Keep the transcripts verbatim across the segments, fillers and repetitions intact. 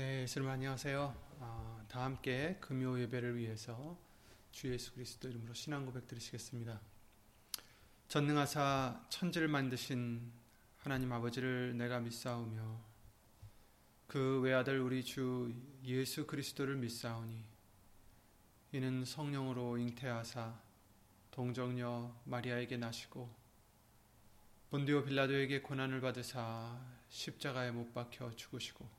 네, 예수님 안녕하세요. 어, 다 함께 금요 예배를 위해서 주 예수 그리스도 이름으로 신앙 고백 드리시겠습니다. 전능하사 천지를 만드신 하나님 아버지를 내가 믿사오며 그 외아들 우리 주 예수 그리스도를 믿사오니 이는 성령으로 잉태하사 동정녀 마리아에게 나시고 본디오 빌라도에게 고난을 받으사 십자가에 못 박혀 죽으시고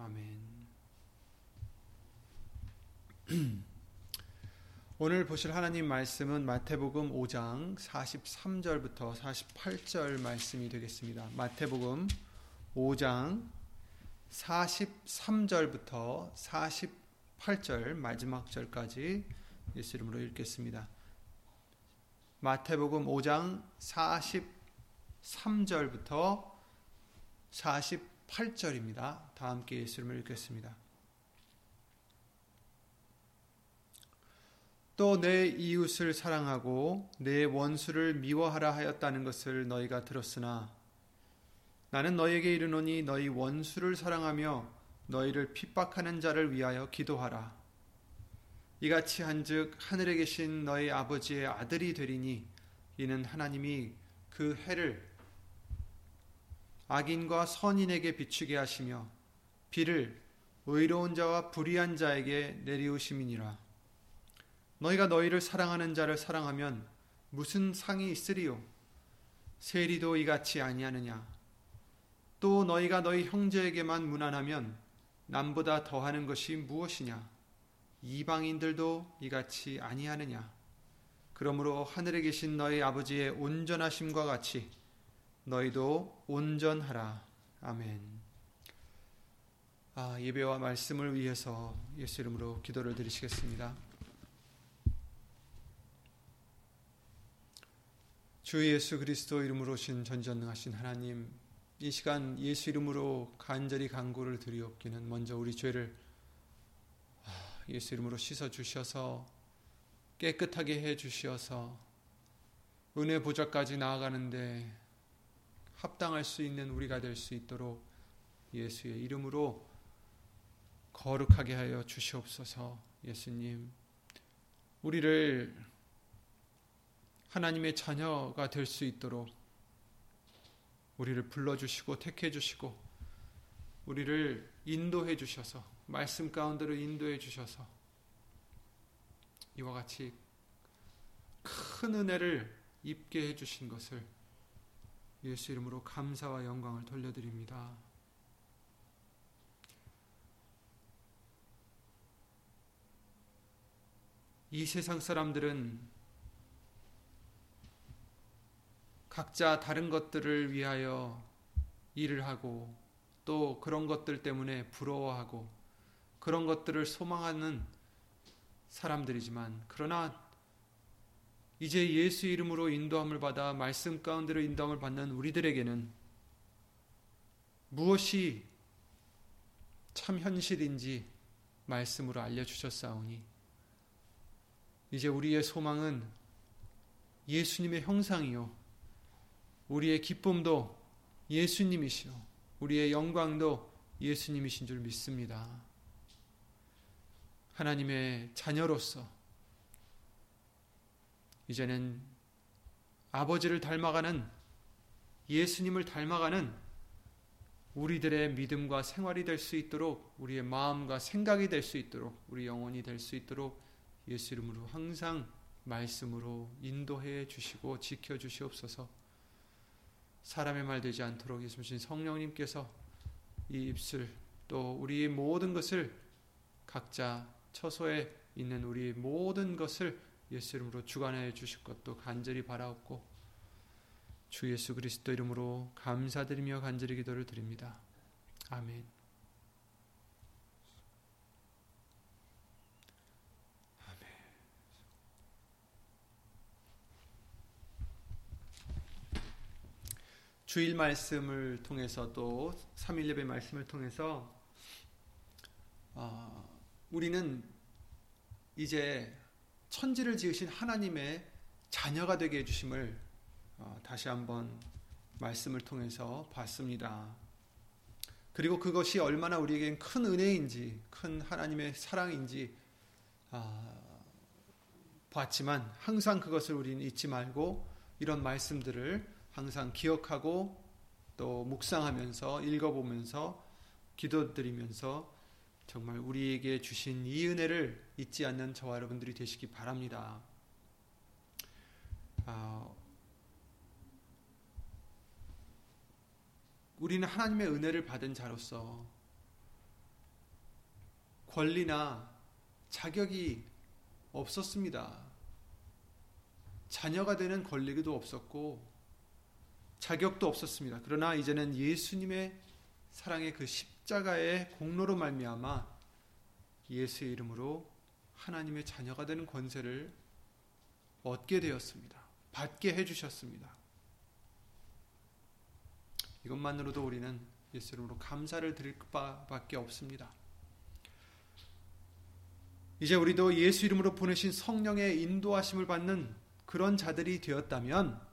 아멘. 오늘 보실 하나님 말씀은 마태복음 오 장 사십삼 절부터 사십팔 절 말씀이 되겠습니다. 마태복음 오 장 사십삼 절부터 사십팔 절 마지막 절까지 예수 이름으로 읽겠습니다. 마태복음 오 장 사십삼 절부터 사십팔 절 팔 절입니다. 다 함께 예수님을 읽겠습니다. 또 내 이웃을 사랑하고 내 원수를 미워하라 하였다는 것을 너희가 들었으나 나는 너희에게 이르노니 너희 원수를 사랑하며 너희를 핍박하는 자를 위하여 기도하라. 이같이 한즉 하늘에 계신 너희 아버지의 아들이 되리니 이는 하나님이 그 해를 악인과 선인에게 비추게 하시며 비를 의로운 자와 불의한 자에게 내리우심이니라. 너희가 너희를 사랑하는 자를 사랑하면 무슨 상이 있으리요? 세리도 이같이 아니하느냐? 또 너희가 너희 형제에게만 무난하면 남보다 더하는 것이 무엇이냐? 이방인들도 이같이 아니하느냐? 그러므로 하늘에 계신 너희 아버지의 온전하심과 같이 너희도 온전하라. 아멘. 아, 예배와 말씀을 위해서 예수 이름으로 기도를 드리시겠습니다. 주 예수 그리스도 이름으로 오신 전전능하신 하나님, 이 시간 예수 이름으로 간절히 간구를 드리옵기는 먼저 우리 죄를 예수 이름으로 씻어주셔서 깨끗하게 해주시어서 은혜 보좌까지 나아가는데 합당할 수 있는 우리가 될 수 있도록 예수의 이름으로 거룩하게 하여 주시옵소서. 예수님, 우리를 하나님의 자녀가 될 수 있도록 우리를 불러주시고 택해주시고 우리를 인도해 주셔서, 말씀 가운데로 인도해 주셔서 이와 같이 큰 은혜를 입게 해주신 것을 예수 이름으로 감사와 영광을 돌려드립니다. 이 세상 사람들은 각자 다른 것들을 위하여 일을 하고 또 그런 것들 때문에 부러워하고 그런 것들을 소망하는 사람들이지만, 그러나 이제 예수 이름으로 인도함을 받아 말씀 가운데로 인도함을 받는 우리들에게는 무엇이 참 현실인지 말씀으로 알려주셨사오니 이제 우리의 소망은 예수님의 형상이요, 우리의 기쁨도 예수님이시요, 우리의 영광도 예수님이신 줄 믿습니다. 하나님의 자녀로서 이제는 아버지를 닮아가는, 예수님을 닮아가는 우리들의 믿음과 생활이 될 수 있도록, 우리의 마음과 생각이 될 수 있도록, 우리 영혼이 될 수 있도록 예수 이름으로 항상 말씀으로 인도해 주시고 지켜주시옵소서. 사람의 말 되지 않도록 예수님 성령님께서 이 입술 또 우리의 모든 것을, 각자 처소에 있는 우리의 모든 것을 예수 이름으로 주관해 주실 것도 간절히 바라옵고 주 예수 그리스도 이름으로 감사드리며 간절히 기도를 드립니다. 아멘. 주일 말씀을 통해서 또 삼일 예배 말씀을 통해서 어, 우리는 이제 천지를 지으신 하나님의 자녀가 되게 해주심을 어, 다시 한번 말씀을 통해서 봤습니다. 그리고 그것이 얼마나 우리에겐 큰 은혜인지, 큰 하나님의 사랑인지 어, 봤지만 항상 그것을 우리는 잊지 말고 이런 말씀들을 항상 기억하고 또 묵상하면서 읽어보면서 기도드리면서 정말 우리에게 주신 이 은혜를 잊지 않는 저와 여러분들이 되시기 바랍니다. 어, 우리는 하나님의 은혜를 받은 자로서 권리나 자격이 없었습니다. 자녀가 되는 권리도 없었고 자격도 없었습니다. 그러나 이제는 예수님의 사랑의 그 십자가의 공로로 말미암아 예수의 이름으로 하나님의 자녀가 되는 권세를 얻게 되었습니다. 받게 해주셨습니다. 이것만으로도 우리는 예수 이름으로 감사를 드릴 바밖에 없습니다. 이제 우리도 예수 이름으로 보내신 성령의 인도하심을 받는 그런 자들이 되었다면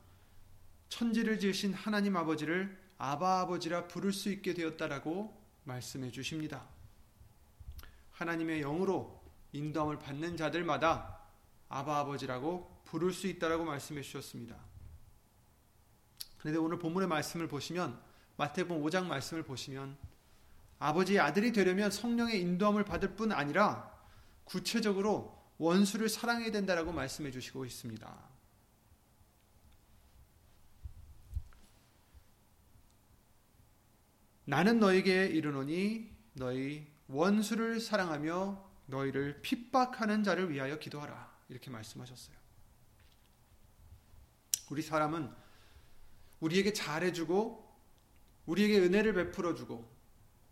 천지를 지으신 하나님 아버지를 아바 아버지라 부를 수 있게 되었다라고 말씀해 주십니다. 하나님의 영으로 인도함을 받는 자들마다 아바 아버지라고 부를 수 있다라고 말씀해 주셨습니다. 그런데 오늘 본문의 말씀을 보시면 마태복음 오장 말씀을 보시면 아버지의 아들이 되려면 성령의 인도함을 받을 뿐 아니라 구체적으로 원수를 사랑해야 된다라고 말씀해 주시고 있습니다. 나는 너에게 이르노니 너희 원수를 사랑하며 너희를 핍박하는 자를 위하여 기도하라. 이렇게 말씀하셨어요. 우리 사람은 우리에게 잘해주고 우리에게 은혜를 베풀어주고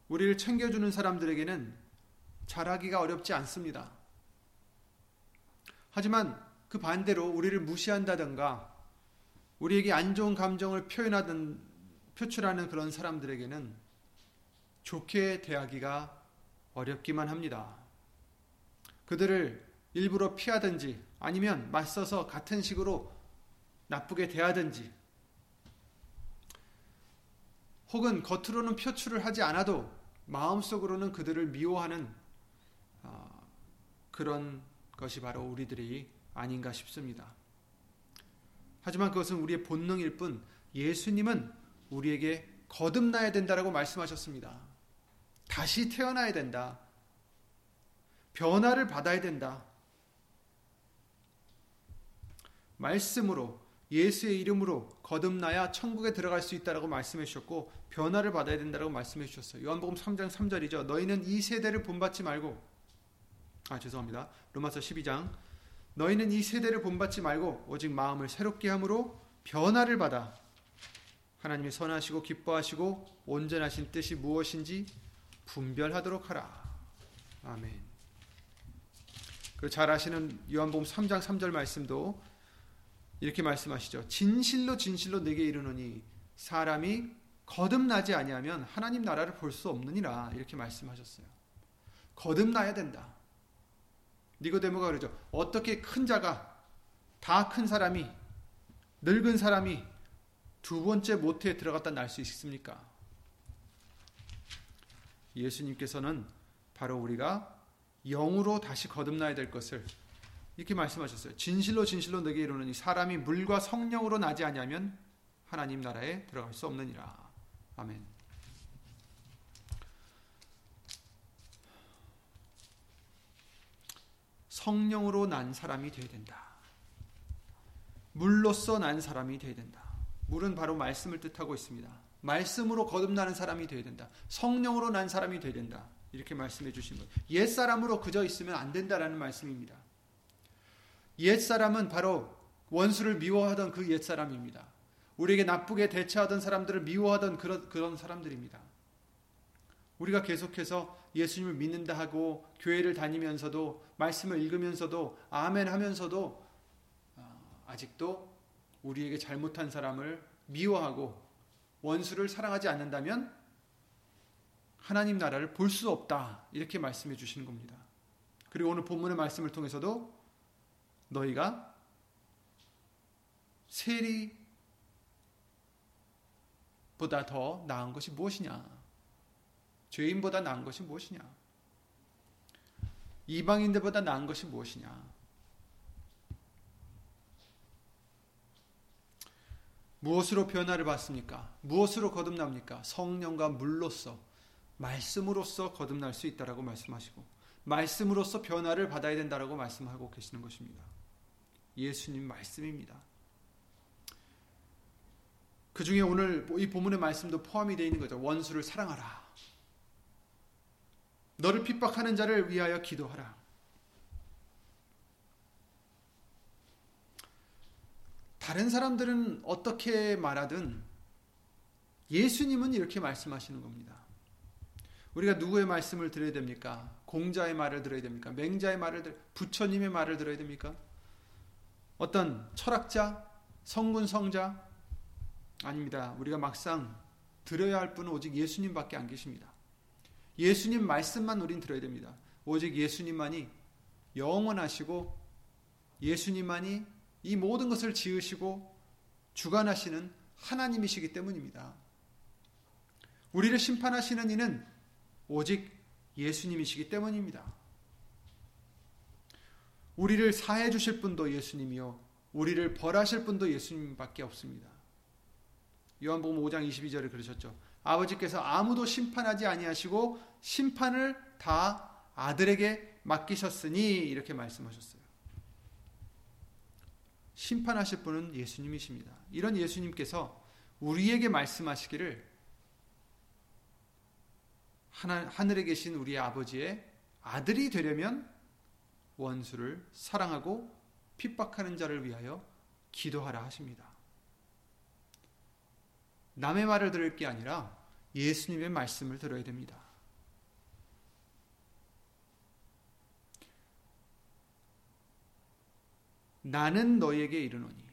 우리를 챙겨주는 사람들에게는 잘하기가 어렵지 않습니다. 하지만 그 반대로 우리를 무시한다든가 우리에게 안 좋은 감정을 표현하든 표출하는 그런 사람들에게는 좋게 대하기가 어렵기만 합니다. 그들을 일부러 피하든지 아니면 맞서서 같은 식으로 나쁘게 대하든지 혹은 겉으로는 표출을 하지 않아도 마음속으로는 그들을 미워하는 어, 그런 것이 바로 우리들이 아닌가 싶습니다. 하지만 그것은 우리의 본능일 뿐 예수님은 우리에게 거듭나야 된다라고 말씀하셨습니다. 다시 태어나야 된다. 변화를 받아야 된다. 말씀으로 예수의 이름으로 거듭나야 천국에 들어갈 수 있다라고 말씀해 주셨고 변화를 받아야 된다라고 말씀해 주셨어요. 요한복음 삼장 삼절이죠. 너희는 이 세대를 본받지 말고 아 죄송합니다. 로마서 십이장 너희는 이 세대를 본받지 말고 오직 마음을 새롭게 함으로 변화를 받아 하나님이 선하시고 기뻐하시고 온전하신 뜻이 무엇인지 분별하도록 하라. 아멘. 그리고 잘 아시는 요한복음 삼장 삼절 말씀도 이렇게 말씀하시죠. 진실로 진실로 네게 이르노니 사람이 거듭나지 아니하면 하나님 나라를 볼 수 없느니라. 이렇게 말씀하셨어요. 거듭나야 된다. 니고데모가 그러죠. 어떻게 큰 자가 다 큰 사람이 늙은 사람이 두 번째 모태에 들어갔다 날 수 있습니까? 예수님께서는 바로 우리가 영으로 다시 거듭나야 될 것을 이렇게 말씀하셨어요. 진실로 진실로 네게 이르노니 사람이 물과 성령으로 나지 아니하면 하나님 나라에 들어갈 수 없느니라. 아멘. 성령으로 난 사람이 되어야 된다. 물로서 난 사람이 되어야 된다. 물은 바로 말씀을 뜻하고 있습니다. 말씀으로 거듭나는 사람이 되어야 된다. 성령으로 난 사람이 되어야 된다. 이렇게 말씀해 주신 거예요. 옛사람으로 그저 있으면 안 된다라는 말씀입니다. 옛사람은 바로 원수를 미워하던 그 옛사람입니다. 우리에게 나쁘게 대처하던 사람들을 미워하던 그런, 그런 사람들입니다. 우리가 계속해서 예수님을 믿는다 하고 교회를 다니면서도 말씀을 읽으면서도 아멘 하면서도 아직도 우리에게 잘못한 사람을 미워하고 원수를 사랑하지 않는다면 하나님 나라를 볼 수 없다. 이렇게 말씀해 주시는 겁니다. 그리고 오늘 본문의 말씀을 통해서도 너희가 세리보다 더 나은 것이 무엇이냐? 죄인보다 나은 것이 무엇이냐? 이방인들보다 나은 것이 무엇이냐? 무엇으로 변화를 받습니까? 무엇으로 거듭납니까? 성령과 물로써, 말씀으로써 거듭날 수 있다라고 말씀하시고, 말씀으로써 변화를 받아야 된다라고 말씀하고 계시는 것입니다. 예수님 말씀입니다. 그 중에 오늘 이 본문의 말씀도 포함이 되어 있는 거죠. 원수를 사랑하라. 너를 핍박하는 자를 위하여 기도하라. 다른 사람들은 어떻게 말하든 예수님은 이렇게 말씀하시는 겁니다. 우리가 누구의 말씀을 들어야 됩니까? 공자의 말을 들어야 됩니까? 맹자의 말을 들어야 됩니까? 부처님의 말을 들어야 됩니까? 어떤 철학자, 성군, 성자? 아닙니다. 우리가 막상 들어야 할 분은 오직 예수님밖에 안 계십니다. 예수님 말씀만 우린 들어야 됩니다. 오직 예수님만이 영원하시고 예수님만이 이 모든 것을 지으시고 주관하시는 하나님이시기 때문입니다. 우리를 심판하시는 이는 오직 예수님이시기 때문입니다. 우리를 사해 주실 분도 예수님이요 우리를 벌하실 분도 예수님밖에 없습니다. 요한복음 오 장 이십이 절에 그러셨죠. 아버지께서 아무도 심판하지 아니하시고 심판을 다 아들에게 맡기셨으니 이렇게 말씀하셨어요. 심판하실 분은 예수님이십니다. 이런 예수님께서 우리에게 말씀하시기를 하나, 하늘에 계신 우리의 아버지의 아들이 되려면 원수를 사랑하고 핍박하는 자를 위하여 기도하라 하십니다. 남의 말을 들을 게 아니라 예수님의 말씀을 들어야 됩니다. 나는 너희에게 이르노니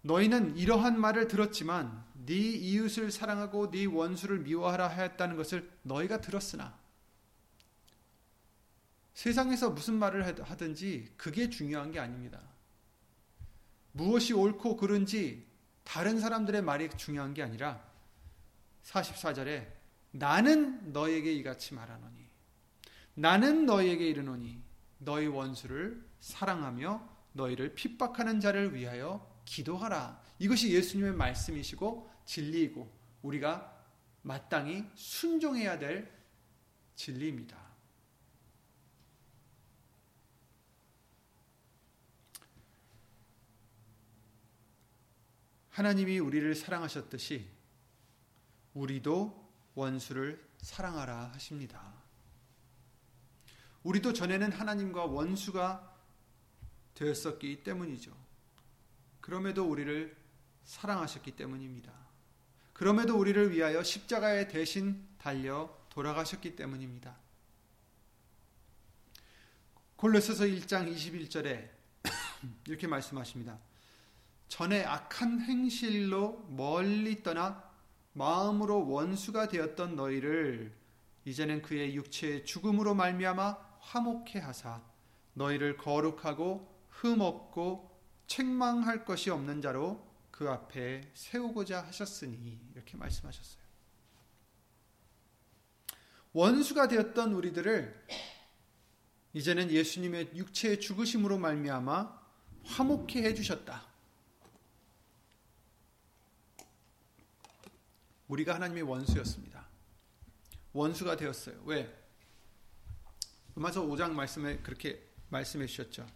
너희는 이러한 말을 들었지만 네 이웃을 사랑하고 네 원수를 미워하라 하였다는 것을 너희가 들었으나. 세상에서 무슨 말을 하든지 그게 중요한 게 아닙니다. 무엇이 옳고 그른지 다른 사람들의 말이 중요한 게 아니라 사십사 절에 나는 너에게 이같이 말하노니 나는 너에게 이르노니 너희 원수를 사랑하며 너희를 핍박하는 자를 위하여 기도하라. 이것이 예수님의 말씀이시고 진리이고 우리가 마땅히 순종해야 될 진리입니다. 하나님이 우리를 사랑하셨듯이 우리도 원수를 사랑하라 하십니다. 우리도 전에는 하나님과 원수가 되었었기 때문이죠. 그럼에도 우리를 사랑하셨기 때문입니다. 그럼에도 우리를 위하여 십자가에 대신 달려 돌아가셨기 때문입니다. 골로새서 일 장 이십일 절에 이렇게 말씀하십니다. 전에 악한 행실로 멀리 떠나 마음으로 원수가 되었던 너희를 이제는 그의 육체의 죽음으로 말미암아 화목케 하사 너희를 거룩하고 흠없고 책망할 것이 없는 자로 그 앞에 세우고자 하셨으니 이렇게 말씀하셨어요. 원수가 되었던 우리들을 이제는 예수님의 육체의 죽으심으로 말미암아 화목케 해주셨다. 우리가 하나님의 원수였습니다. 원수가 되었어요. 왜? 로마서 오 장 말씀에 그렇게 말씀해 주셨죠.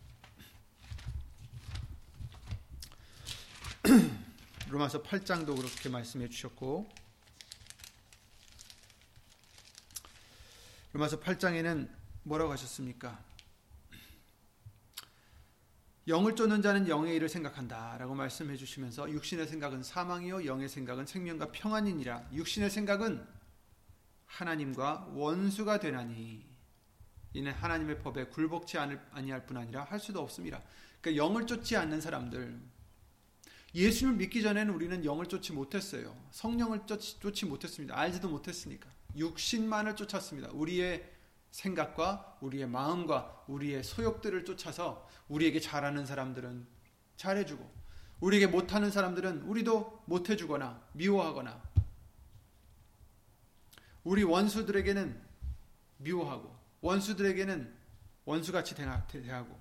로마서 팔 장도 그렇게 말씀해 주셨고 로마서 팔 장에는 뭐라고 하셨습니까? 영을 쫓는 자는 영의 일을 생각한다 라고 말씀해 주시면서 육신의 생각은 사망이요 영의 생각은 생명과 평안이니라. 육신의 생각은 하나님과 원수가 되나니 이는 하나님의 법에 굴복치 아니할 뿐 아니라 할 수도 없습니다. 그러니까 영을 쫓지 않는 사람들, 예수를 믿기 전에는 우리는 영을 쫓지 못했어요. 성령을 쫓지, 쫓지 못했습니다. 알지도 못했으니까. 육신만을 쫓았습니다. 우리의 생각과 우리의 마음과 우리의 소욕들을 쫓아서 우리에게 잘하는 사람들은 잘해주고 우리에게 못하는 사람들은 우리도 못해주거나 미워하거나 우리 원수들에게는 미워하고 원수들에게는 원수같이 대하고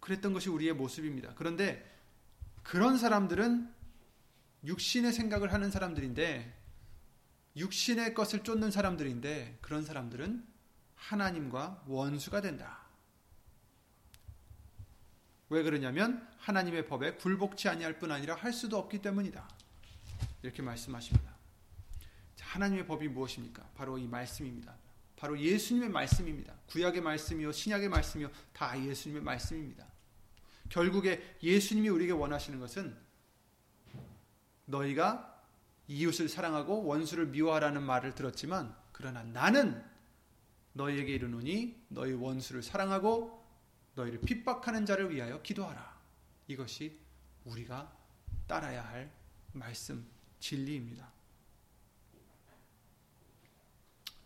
그랬던 것이 우리의 모습입니다. 그런데 그런 사람들은 육신의 생각을 하는 사람들인데 육신의 것을 쫓는 사람들인데 그런 사람들은 하나님과 원수가 된다. 왜 그러냐면 하나님의 법에 굴복치 아니할 뿐 아니라 할 수도 없기 때문이다. 이렇게 말씀하십니다. 자, 하나님의 법이 무엇입니까? 바로 이 말씀입니다. 바로 예수님의 말씀입니다. 구약의 말씀이요 신약의 말씀이요 다 예수님의 말씀입니다. 결국에 예수님이 우리에게 원하시는 것은 너희가 이웃을 사랑하고 원수를 미워하라는 말을 들었지만 그러나 나는 너희에게 이르노니 너희 원수를 사랑하고 너희를 핍박하는 자를 위하여 기도하라. 이것이 우리가 따라야 할 말씀 진리입니다.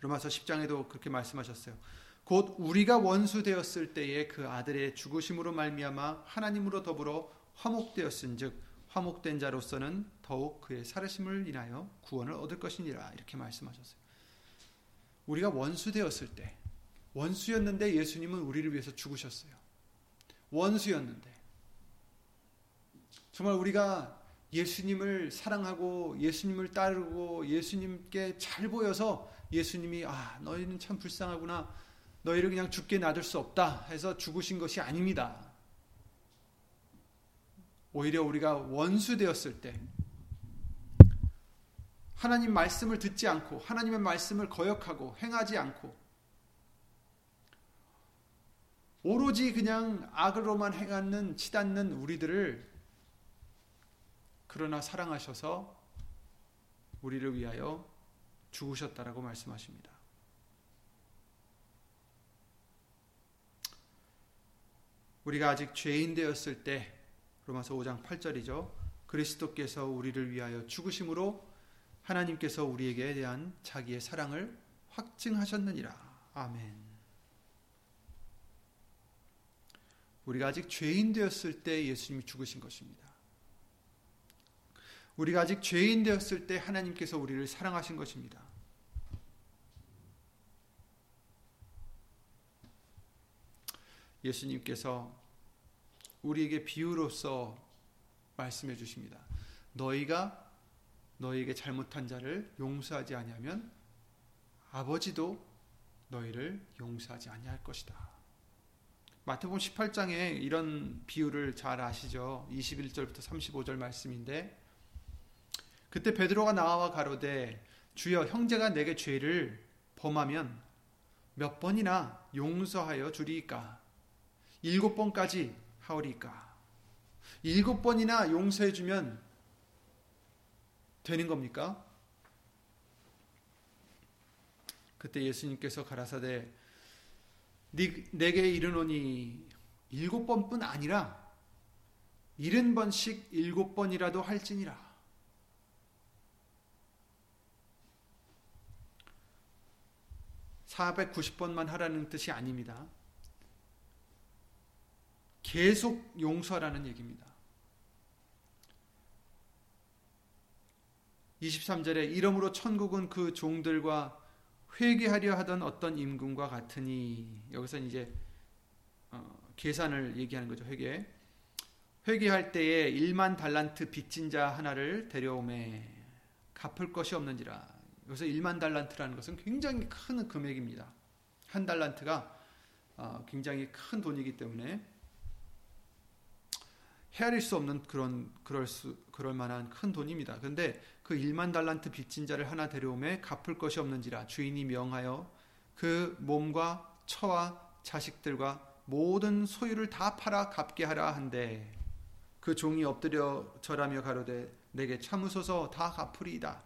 로마서 십 장에도 그렇게 말씀하셨어요. 곧 우리가 원수 되었을 때에 그 아들의 죽으심으로 말미암아 하나님으로 더불어 화목되었은즉 화목된 자로서는 더욱 그의 살으심을 인하여 구원을 얻을 것이니라. 이렇게 말씀하셨어요. 우리가 원수 되었을 때 원수였는데 예수님은 우리를 위해서 죽으셨어요. 원수였는데 정말 우리가 예수님을 사랑하고 예수님을 따르고 예수님께 잘 보여서 예수님이 아 너희는 참 불쌍하구나. 너희를 그냥 죽게 놔둘 수 없다 해서 죽으신 것이 아닙니다. 오히려 우리가 원수 되었을 때 하나님 말씀을 듣지 않고 하나님의 말씀을 거역하고 행하지 않고 오로지 그냥 악으로만 행하는 치닫는 우리들을 그러나 사랑하셔서 우리를 위하여 죽으셨다라고 말씀하십니다. 우리가 아직 죄인 되었을 때 로마서 오 장 팔 절이죠. 그리스도께서 우리를 위하여 죽으심으로 하나님께서 우리에게 대한 자기의 사랑을 확증하셨느니라. 아멘. 우리가 아직 죄인 되었을 때 예수님이 죽으신 것입니다. 우리가 아직 죄인 되었을 때 하나님께서 우리를 사랑하신 것입니다. 예수님께서 우리에게 비유로서 말씀해 주십니다. 너희가 너희에게 잘못한 자를 용서하지 아니하면 아버지도 너희를 용서하지 아니할 것이다. 마태복음 십팔 장에 이런 비유를 잘 아시죠? 이십일 절부터 삼십오 절 말씀인데 그때 베드로가 나와 가로되 주여 형제가 내게 죄를 범하면 몇 번이나 용서하여 주리이까? 일곱 번까지 하오리까? 일곱 번이나 용서해주면 되는 겁니까? 그때 예수님께서 가라사대 네, 내게 이르노니 일곱 번뿐 아니라 일흔 번씩 일곱 번이라도 할지니라. 사백구십 번만 하라는 뜻이 아닙니다. 계속 용서하라는 얘기입니다. 이십삼 절에 이러므로 천국은 그 종들과 회개하려 하던 어떤 임금과 같으니 여기서 이제 어, 계산을 얘기하는 거죠. 회개. 회개할 때에 일만 달란트 빚진 자 하나를 데려오매 갚을 것이 없는지라. 여기서 일만 달란트라는 것은 굉장히 큰 금액입니다. 한 달란트가 어, 굉장히 큰 돈이기 때문에 헤아릴 수 없는 그런 그럴 수 그럴 만한 큰 돈입니다. 그런데 그 일만 달란트 빚진 자를 하나 데려오매 갚을 것이 없는지라 주인이 명하여 그 몸과 처와 자식들과 모든 소유를 다 팔아 갚게 하라 한데 그 종이 엎드려 절하며 가로되 내게 참으소서 다 갚으리이다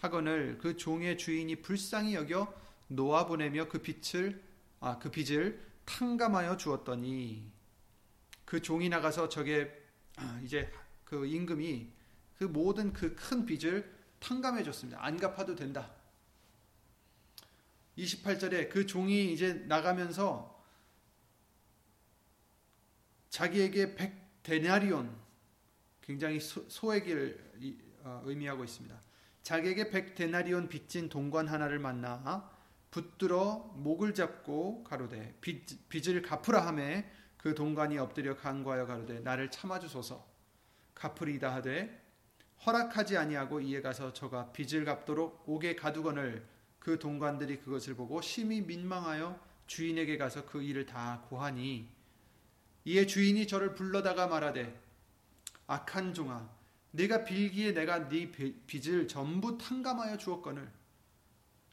하거늘 그 종의 주인이 불쌍히 여겨 놓아 보내며 그 빚을 아 그 빚을 탕감하여 주었더니 그 종이 나가서 저게 이제 그 임금이 그 모든 그 큰 빚을 탕감해 줬습니다. 안 갚아도 된다. 이십팔 절에 그 종이 이제 나가면서 자기에게 백 데나리온, 굉장히 소액을 의미하고 있습니다. 자기에게 백 데나리온 빚진 동관 하나를 만나 붙들어 목을 잡고 가로되 빚, 빚을 갚으라 하며 그 동관이 엎드려 간구하여 가로되 나를 참아주소서. 갚으리이다 하되 허락하지 아니하고 이에 가서 저가 빚을 갚도록 옥에 가두거늘 그 동관들이 그것을 보고 심히 민망하여 주인에게 가서 그 일을 다 고하니 이에 주인이 저를 불러다가 말하되 악한 종아 네가 빌기에 내가 네 빚을 전부 탕감하여 주었거늘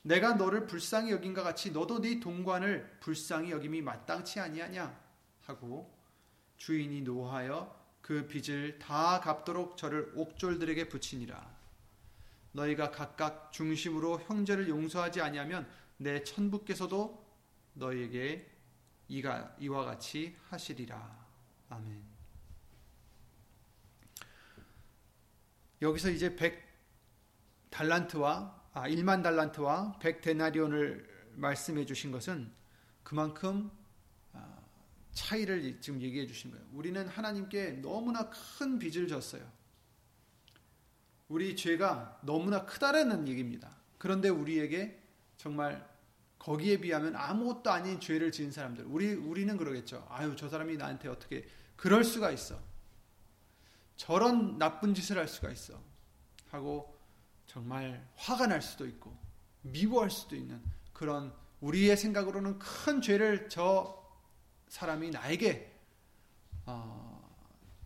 내가 너를 불쌍히 여긴과 같이 너도 네 동관을 불쌍히 여김이 마땅치 아니하냐 하고 주인이 노하여 그 빚을 다 갚도록 저를 옥졸들에게 붙이니라. 너희가 각각 중심으로 형제를 용서하지 아니하면 내 천부께서도 너희에게 이가, 이와 같이 하시리라. 아멘. 여기서 이제 백 달란트와 아, 일만 달란트와 백 데나리온을 말씀해 주신 것은 그만큼 차이를 지금 얘기해 주신 거예요. 우리는 하나님께 너무나 큰 빚을 졌어요. 우리 죄가 너무나 크다라는 얘기입니다. 그런데 우리에게 정말 거기에 비하면 아무것도 아닌 죄를 지은 사람들, 우리, 우리는 그러겠죠. 아유, 저 사람이 나한테 어떻게 그럴 수가 있어. 저런 나쁜 짓을 할 수가 있어. 하고 정말 화가 날 수도 있고 미워할 수도 있는 그런 우리의 생각으로는 큰 죄를 저 사람이 나에게 어,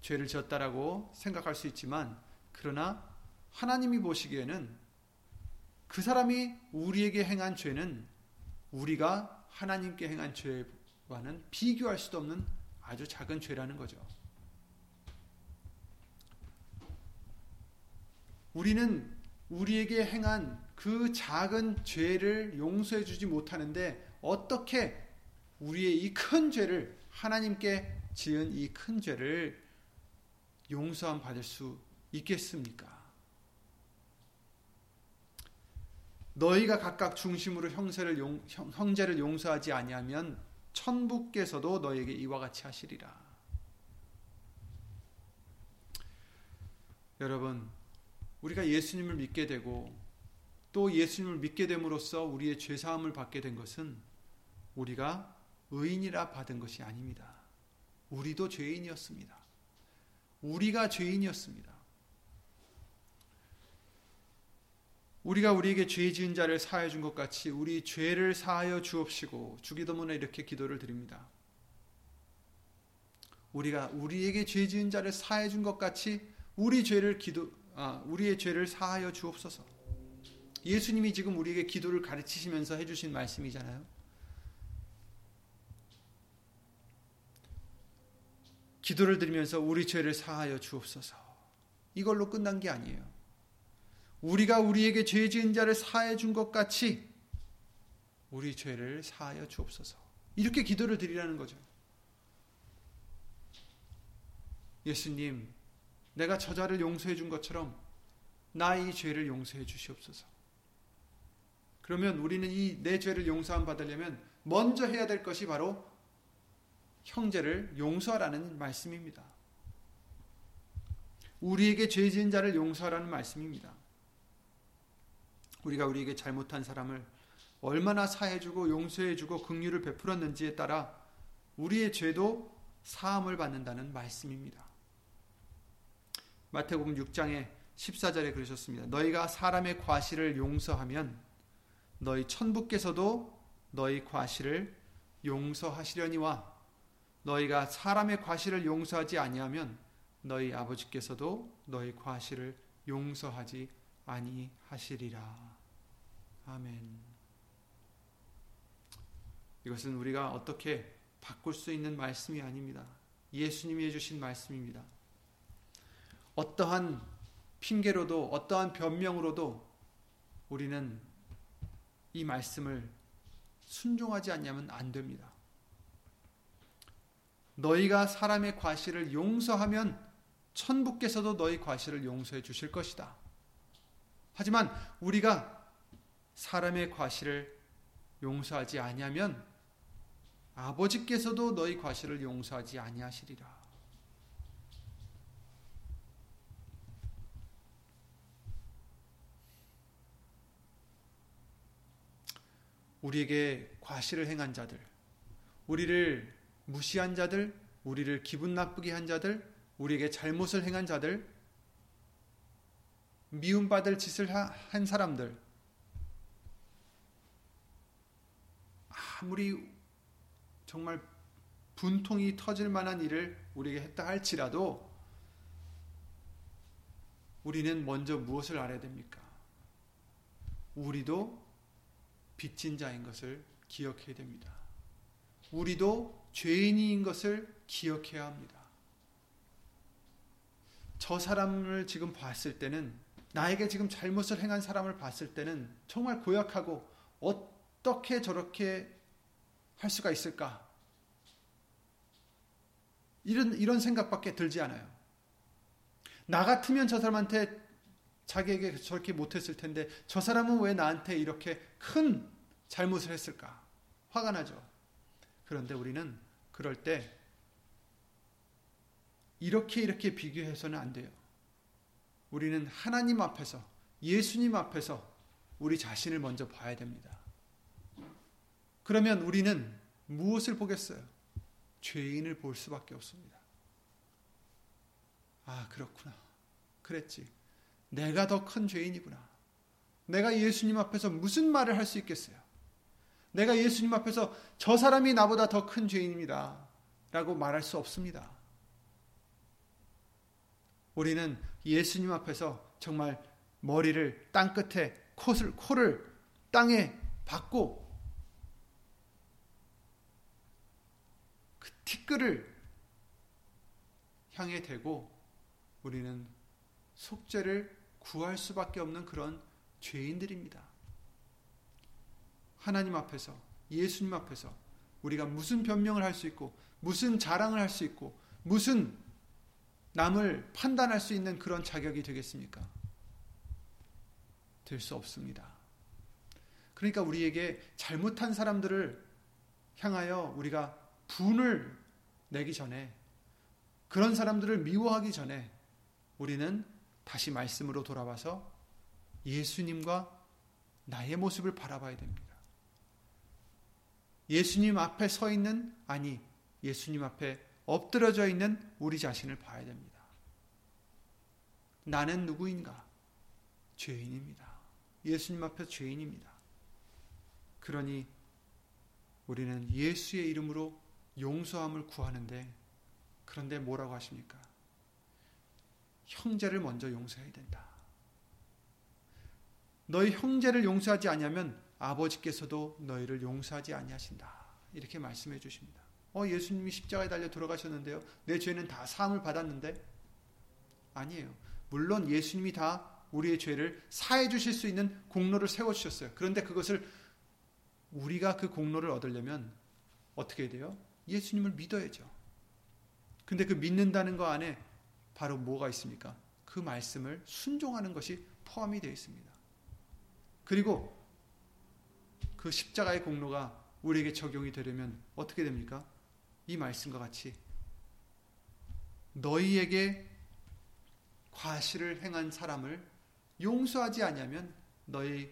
죄를 지었다라고 생각할 수 있지만 그러나 하나님이 보시기에는 그 사람이 우리에게 행한 죄는 우리가 하나님께 행한 죄와는 비교할 수도 없는 아주 작은 죄라는 거죠. 우리는 우리에게 행한 그 작은 죄를 용서해 주지 못하는데 어떻게 우리의 이 큰 죄를 하나님께 지은 이 큰 죄를 용서함 받을 수 있겠습니까? 너희가 각각 중심으로 형제를, 용, 형, 형제를 용서하지 아니하면 천부께서도 너희에게 이와 같이 하시리라. 여러분, 우리가 예수님을 믿게 되고 또 예수님을 믿게 됨으로써 우리의 죄사함을 받게 된 것은 우리가 의인이라 받은 것이 아닙니다. 우리도 죄인이었습니다. 우리가 죄인이었습니다. 우리가 우리에게 죄 지은 자를 사하여 준 것 같이 우리 죄를 사하여 주옵시고 주기도문에 이렇게 기도를 드립니다. 우리가 우리에게 죄 지은 자를 사하여 준 것 같이 우리 죄를 기도 아, 우리의 죄를 사하여 주옵소서. 예수님이 지금 우리에게 기도를 가르치시면서 해주신 말씀이잖아요. 기도를 드리면서 우리 죄를 사하여 주옵소서. 이걸로 끝난 게 아니에요. 우리가 우리에게 죄 지은 자를 사해 준 것 같이 우리 죄를 사하여 주옵소서. 이렇게 기도를 드리라는 거죠. 예수님, 내가 저자를 용서해 준 것처럼 나의 이 죄를 용서해 주시옵소서. 그러면 우리는 이 내 죄를 용서함 받으려면 먼저 해야 될 것이 바로 형제를 용서하라는 말씀입니다. 우리에게 죄 지은 자를 용서하라는 말씀입니다. 우리가 우리에게 잘못한 사람을 얼마나 사해주고 용서해주고 긍휼을 베풀었는지에 따라 우리의 죄도 사함을 받는다는 말씀입니다. 마태복음 육 장의 십사 절에 그러셨습니다. 너희가 사람의 과실을 용서하면 너희 천부께서도 너희 과실을 용서하시려니와 너희가 사람의 과실을 용서하지 아니하면 너희 아버지께서도 너희 과실을 용서하지 아니하시리라. 아멘. 이것은 우리가 어떻게 바꿀 수 있는 말씀이 아닙니다. 예수님이 해주신 말씀입니다. 어떠한 핑계로도 어떠한 변명으로도 우리는 이 말씀을 순종하지 않냐면 안 됩니다. 너희가 사람의 과실을 용서하면 천부께서도 너희 과실을 용서해 주실 것이다. 하지만 우리가 사람의 과실을 용서하지 아니하면 아버지께서도 너희 과실을 용서하지 아니하시리라. 우리에게 과실을 행한 자들, 우리를 무시한 자들, 우리를 기분 나쁘게 한 자들, 우리에게 잘못을 행한 자들, 미움받을 짓을 한 사람들, 아무리 정말 분통이 터질 만한 일을 우리에게 했다 할지라도 우리는 먼저 무엇을 알아야 됩니까? 우리도 빚진 자인 것을 기억해야 됩니다. 우리도 죄인인 것을 기억해야 합니다. 저 사람을 지금 봤을 때는, 나에게 지금 잘못을 행한 사람을 봤을 때는 정말 고약하고 어떻게 저렇게 할 수가 있을까? 이런, 이런 생각밖에 들지 않아요. 나 같으면 저 사람한테, 자기에게 저렇게 못했을 텐데 저 사람은 왜 나한테 이렇게 큰 잘못을 했을까? 화가 나죠. 그런데 우리는 그럴 때 이렇게 이렇게 비교해서는 안 돼요. 우리는 하나님 앞에서, 예수님 앞에서 우리 자신을 먼저 봐야 됩니다. 그러면 우리는 무엇을 보겠어요? 죄인을 볼 수밖에 없습니다. 아, 그렇구나. 그랬지. 내가 더 큰 죄인이구나. 내가 예수님 앞에서 무슨 말을 할 수 있겠어요? 내가 예수님 앞에서 저 사람이 나보다 더 큰 죄인입니다 라고 말할 수 없습니다. 우리는 예수님 앞에서 정말 머리를 땅끝에, 코를, 코를 땅에 박고 그 티끌을 향해 대고 우리는 속죄를 구할 수밖에 없는 그런 죄인들입니다. 하나님 앞에서, 예수님 앞에서 우리가 무슨 변명을 할 수 있고, 무슨 자랑을 할 수 있고, 무슨 남을 판단할 수 있는 그런 자격이 되겠습니까? 될 수 없습니다. 그러니까 우리에게 잘못한 사람들을 향하여 우리가 분을 내기 전에, 그런 사람들을 미워하기 전에 우리는 다시 말씀으로 돌아와서 예수님과 나의 모습을 바라봐야 됩니다. 예수님 앞에 서 있는, 아니 예수님 앞에 엎드려져 있는 우리 자신을 봐야 됩니다. 나는 누구인가? 죄인입니다. 예수님 앞에 죄인입니다. 그러니 우리는 예수의 이름으로 용서함을 구하는데, 그런데 뭐라고 하십니까? 형제를 먼저 용서해야 된다. 너희 형제를 용서하지 아니하면 아버지께서도 너희를 용서하지 아니하신다. 이렇게 말씀해 주십니다. 어, 예수님이 십자가에 달려 돌아가셨는데요, 내 죄는 다 사함을 받았는데? 아니에요. 물론 예수님이 다 우리의 죄를 사해 주실 수 있는 공로를 세워주셨어요. 그런데 그것을, 우리가 그 공로를 얻으려면 어떻게 해야 돼요? 예수님을 믿어야죠. 근데 그 믿는다는 거 안에 바로 뭐가 있습니까? 그 말씀을 순종하는 것이 포함이 되어 있습니다. 그리고 그 십자가의 공로가 우리에게 적용이 되려면 어떻게 됩니까? 이 말씀과 같이 너희에게 과실을 행한 사람을 용서하지 아니하면 너희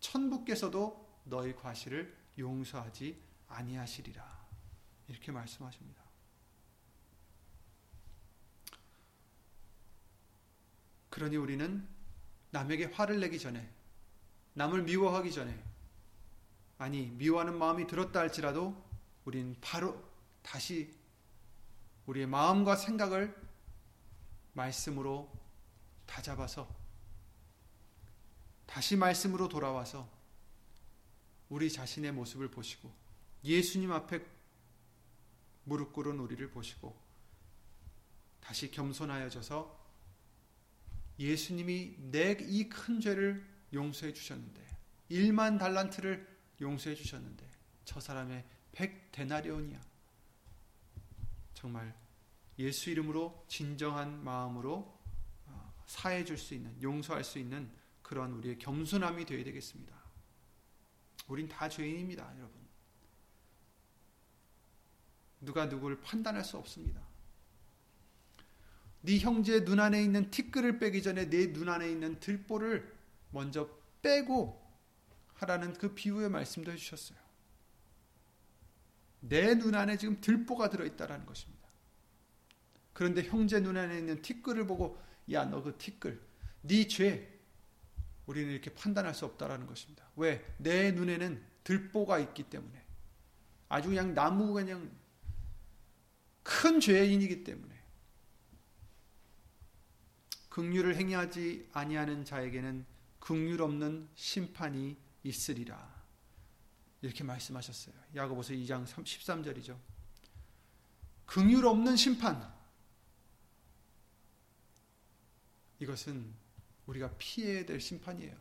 천부께서도 너희 과실을 용서하지 아니하시리라. 이렇게 말씀하십니다. 그러니 우리는 남에게 화를 내기 전에, 남을 미워하기 전에, 아니 미워하는 마음이 들었다 할지라도 우리는 바로 다시 우리의 마음과 생각을 말씀으로 다잡아서, 다시 말씀으로 돌아와서 우리 자신의 모습을 보시고, 예수님 앞에 무릎 꿇은 우리를 보시고 다시 겸손하여져서 예수님이 내 이 큰 죄를 용서해 주셨는데, 일만 달란트를 용서해 주셨는데, 저 사람의 백 데나리온이야. 정말 예수 이름으로 진정한 마음으로 사해 줄 수 있는, 용서할 수 있는 그런 우리의 겸손함이 되어야 되겠습니다. 우린 다 죄인입니다, 여러분. 누가 누구를 판단할 수 없습니다. 네 형제의 눈 안에 있는 티끌을 빼기 전에 내 눈 안에 있는 들보를 먼저 빼고 하라는 그 비유의 말씀도 해주셨어요. 내 눈 안에 지금 들보가 들어있다라는 것입니다. 그런데 형제 눈 안에 있는 티끌을 보고 야, 너 그 티끌, 네 죄, 우리는 이렇게 판단할 수 없다라는 것입니다. 왜? 내 눈에는 들보가 있기 때문에, 아주 그냥 나무 그냥 큰 죄인이기 때문에. 긍휼을 행하지 아니하는 자에게는 긍휼 없는 심판이 있으리라, 이렇게 말씀하셨어요. 야고보서 이 장 십삼 절이죠. 긍휼 없는 심판, 이것은 우리가 피해야 될 심판이에요.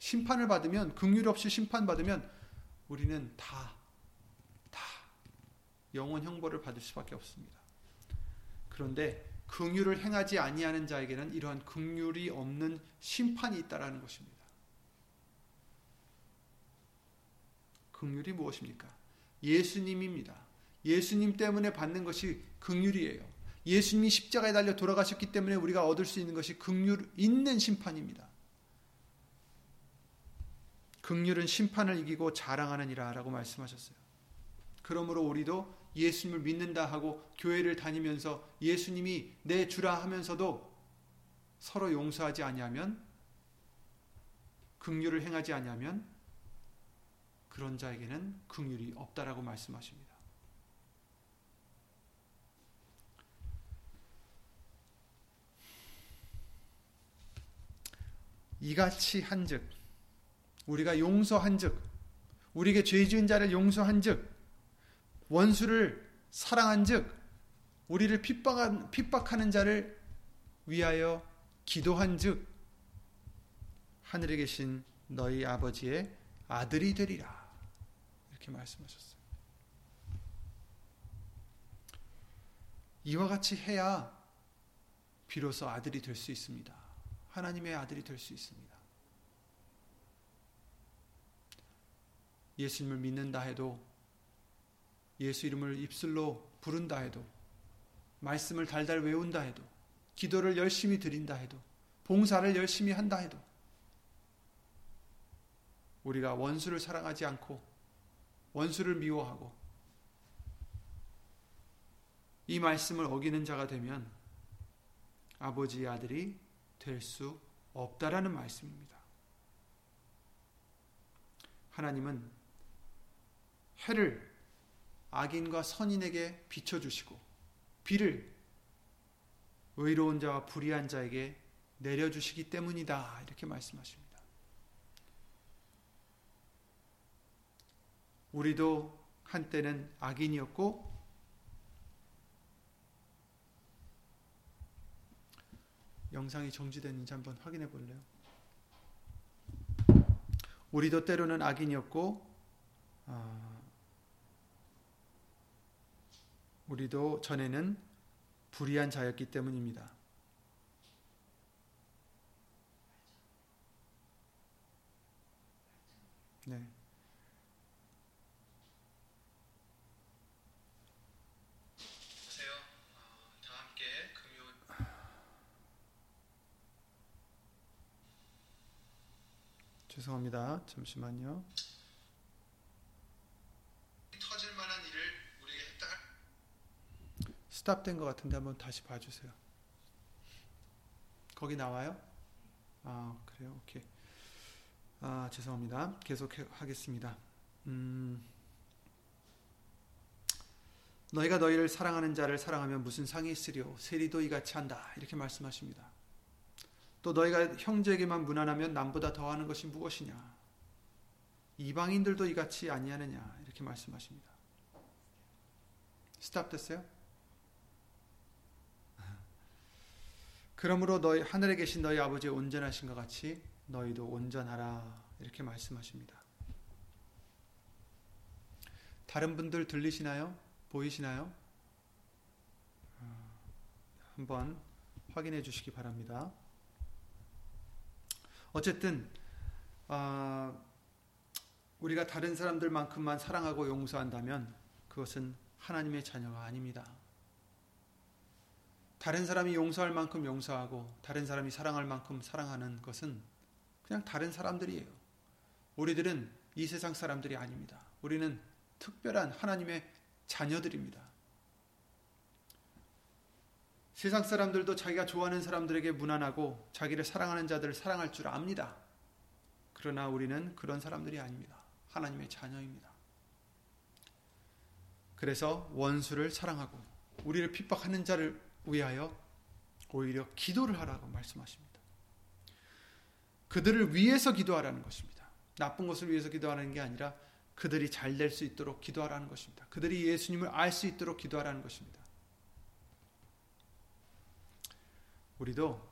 심판을 받으면, 긍휼 없이 심판받으면 우리는 다, 다 영원 형벌을 받을 수밖에 없습니다. 그런데 긍휼을 행하지 아니하는 자에게는 이러한 긍휼이 없는 심판이 있다라는 것입니다. 긍휼이 무엇입니까? 예수님입니다. 예수님 때문에 받는 것이 긍휼이에요. 예수님이 십자가에 달려 돌아가셨기 때문에 우리가 얻을 수 있는 것이 긍휼 있는 심판입니다. 긍휼은 심판을 이기고 자랑하느니라 라고 말씀하셨어요. 그러므로 우리도 예수님을 믿는다 하고 교회를 다니면서 예수님이 내 주라 하면서도 서로 용서하지 아니하면, 긍휼을 행하지 아니하면 그런 자에게는 긍휼이 없다라고 말씀하십니다. 이같이 한즉, 우리가 용서한즉, 우리에게 죄 지은 자를 용서한즉, 원수를 사랑한즉, 우리를 핍박한, 핍박하는 자를 위하여 기도한즉, 하늘에 계신 너희 아버지의 아들이 되리라, 이렇게 말씀하셨어요. 이와 같이 해야 비로소 아들이 될 수 있습니다. 하나님의 아들이 될 수 있습니다. 예수님을 믿는다 해도, 예수 이름을 입술로 부른다 해도, 말씀을 달달 외운다 해도, 기도를 열심히 드린다 해도, 봉사를 열심히 한다 해도, 우리가 원수를 사랑하지 않고 원수를 미워하고 이 말씀을 어기는 자가 되면 아버지의 아들이 될 수 없다라는 말씀입니다. 하나님은 해를 악인과 선인에게 비춰주시고 비를 의로운 자와 불의한 자에게 내려주시기 때문이다, 이렇게 말씀하십니다. 우리도 한때는 악인이었고 영상이 정지됐는지 한번 확인해 볼래요? 우리도 때로는 악인이었고 어... 우리도 전에는 불의한 자였기 때문입니다. 네. 보세요. 어, 다 함께 금요. 죄송합니다. 잠시만요. 스탑된 것 같은데 한번 다시 봐주세요. 거기 나와요? 아, 그래요? 오케이. 아, 죄송합니다. 계속 하겠습니다. 음, 너희가 너희를 사랑하는 자를 사랑하면 무슨 상이 있으리요? 세리도 이같이 한다, 이렇게 말씀하십니다. 또 너희가 형제에게만 무난하면 남보다 더하는 것이 무엇이냐? 이방인들도 이같이 아니하느냐, 이렇게 말씀하십니다. 스탑됐어요? 그러므로 너희 하늘에 계신 너희 아버지의 온전하신 것 같이 너희도 온전하라, 이렇게 말씀하십니다. 다른 분들 들리시나요? 보이시나요? 한번 확인해 주시기 바랍니다. 어쨌든 어, 우리가 다른 사람들만큼만 사랑하고 용서한다면 그것은 하나님의 자녀가 아닙니다. 다른 사람이 용서할 만큼 용서하고 다른 사람이 사랑할 만큼 사랑하는 것은 그냥 다른 사람들이에요. 우리들은 이 세상 사람들이 아닙니다. 우리는 특별한 하나님의 자녀들입니다. 세상 사람들도 자기가 좋아하는 사람들에게 무난하고 자기를 사랑하는 자들을 사랑할 줄 압니다. 그러나 우리는 그런 사람들이 아닙니다. 하나님의 자녀입니다. 그래서 원수를 사랑하고 우리를 핍박하는 자를 위하여 오히려 기도를 하라고 말씀하십니다. 그들을 위해서 기도하라는 것입니다. 나쁜 것을 위해서 기도하는 게 아니라 그들이 잘 될 수 있도록 기도하라는 것입니다. 그들이 예수님을 알 수 있도록 기도하라는 것입니다. 우리도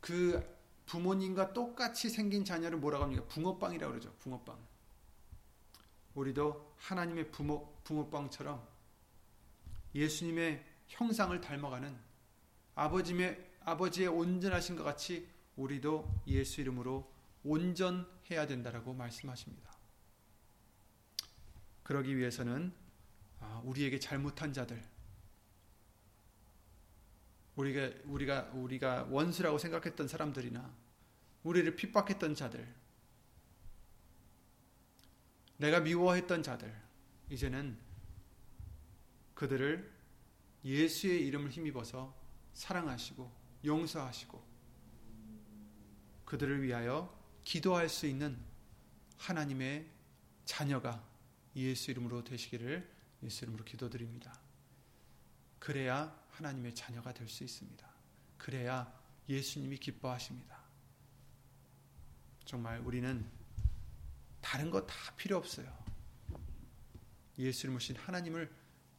그 부모님과 똑같이 생긴 자녀를 뭐라고 합니까? 붕어빵이라고 그러죠. 붕어빵. 우리도 하나님의 부모, 붕어빵처럼 예수님의 형상을 닮아가는 아버지의, 아버지의 온전하신 것 같이 우리도 예수 이름으로 온전해야 된다라고 말씀하십니다. 그러기 위해서는 우리에게 잘못한 자들, 우리가, 우리가, 우리가 원수라고 생각했던 사람들이나 우리를 핍박했던 자들, 내가 미워했던 자들, 이제는 그들을 예수의 이름을 힘입어서 사랑하시고 용서하시고 그들을 위하여 기도할 수 있는 하나님의 자녀가 예수 이름으로 되시기를 예수 이름으로 기도드립니다. 그래야 하나님의 자녀가 될 수 있습니다. 그래야 예수님이 기뻐하십니다. 정말 우리는 다른 거 다 필요 없어요. 예수님을 오신 하나님을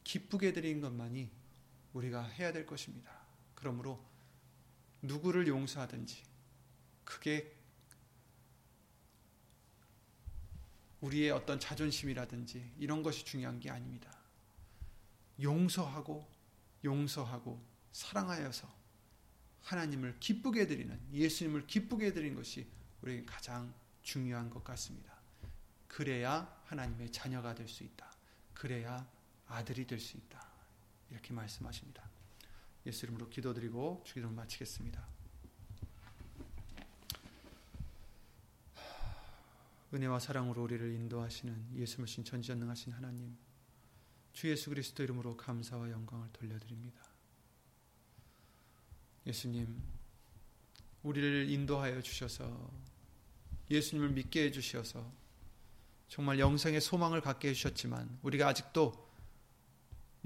기쁘게 드리는 것만이 우리가 해야 될 것입니다. 그러므로 누구를 용서하든지 그게 우리의 어떤 자존심이라든지 이런 것이 중요한 게 아닙니다. 용서하고 용서하고 사랑하여서 하나님을 기쁘게 드리는, 예수님을 기쁘게 드리는 것이 우리에게 가장 중요한 것 같습니다. 그래야 하나님의 자녀가 될 수 있다. 그래야 아들이 될 수 있다. 이렇게 말씀하십니다. 예수 이름으로 기도드리고 주기도를 마치겠습니다. 은혜와 사랑으로 우리를 인도하시는 예수님이신 전지전능하신 하나님, 주 예수 그리스도 이름으로 감사와 영광을 돌려드립니다. 예수님, 우리를 인도하여 주셔서 예수님을 믿게 해주셔서 정말 영생의 소망을 갖게 해주셨지만 우리가 아직도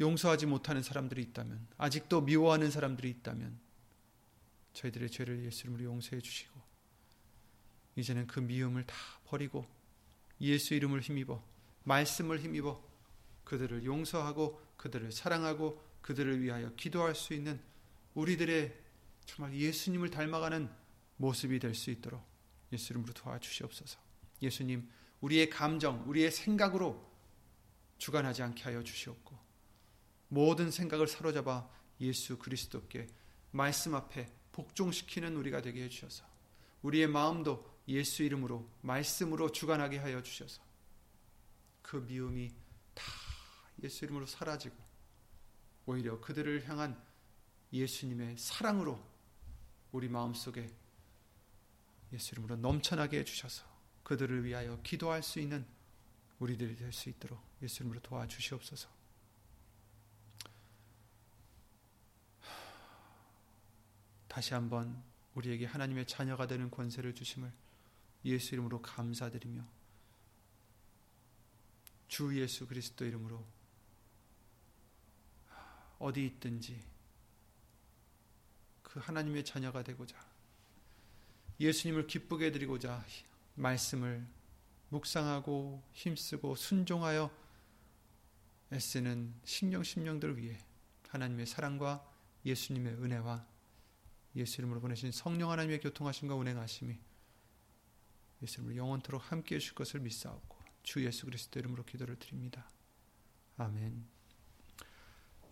용서하지 못하는 사람들이 있다면, 아직도 미워하는 사람들이 있다면 저희들의 죄를 예수 이름으로 용서해 주시고 이제는 그 미움을 다 버리고 예수 이름을 힘입어, 말씀을 힘입어 그들을 용서하고 그들을 사랑하고 그들을 위하여 기도할 수 있는 우리들의 정말 예수님을 닮아가는 모습이 될 수 있도록 예수 이름으로 도와주시옵소서. 예수님, 우리의 감정, 우리의 생각으로 주관하지 않게 하여 주시옵고 모든 생각을 사로잡아 예수 그리스도께, 말씀 앞에 복종시키는 우리가 되게 해주셔서 우리의 마음도 예수 이름으로 말씀으로 주관하게 하여 주셔서 그 미움이 다 예수 이름으로 사라지고 오히려 그들을 향한 예수님의 사랑으로 우리 마음속에 예수 이름으로 넘쳐나게 해주셔서 그들을 위하여 기도할 수 있는 우리들이 될 수 있도록 예수 이름으로 도와주시옵소서. 다시 한번 우리에게 하나님의 자녀가 되는 권세를 주심을 예수 이름으로 감사드리며 주 예수 그리스도 이름으로 어디 있든지 그 하나님의 자녀가 되고자 예수님을 기쁘게 드리고자 말씀을 묵상하고 힘쓰고 순종하여 애쓰는 심령 심령들 위해 하나님의 사랑과 예수님의 은혜와 예수 이름으로 보내신 성령 하나님의 교통하심과 운행하심이 예수 이름으로 영원토록 함께해 주실 것을 믿사옵고 주 예수 그리스도 이름으로 기도를 드립니다. 아멘.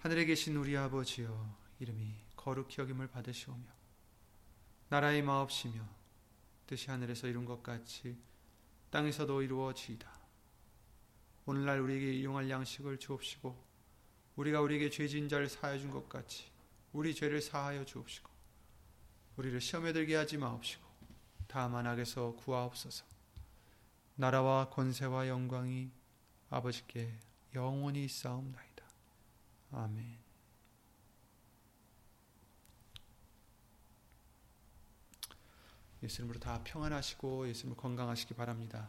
하늘에 계신 우리 아버지여, 이름이 거룩히 여김을 받으시오며 나라의 마옵시며 뜻이 하늘에서 이룬 것 같이 땅에서도 이루어지이다. 오늘날 우리에게 일용할 양식을 주옵시고 우리가 우리에게 죄진 자를 사하여 준 것 같이 우리 죄를 사하여 주옵시고 우리를 시험에 들게 하지 마옵시고 다만 악에서 구하옵소서. 나라와 권세와 영광이 아버지께 영원히 있사옵나이다. 아멘. 예수님으로 다 평안하시고 예수님으로 건강하시기 바랍니다.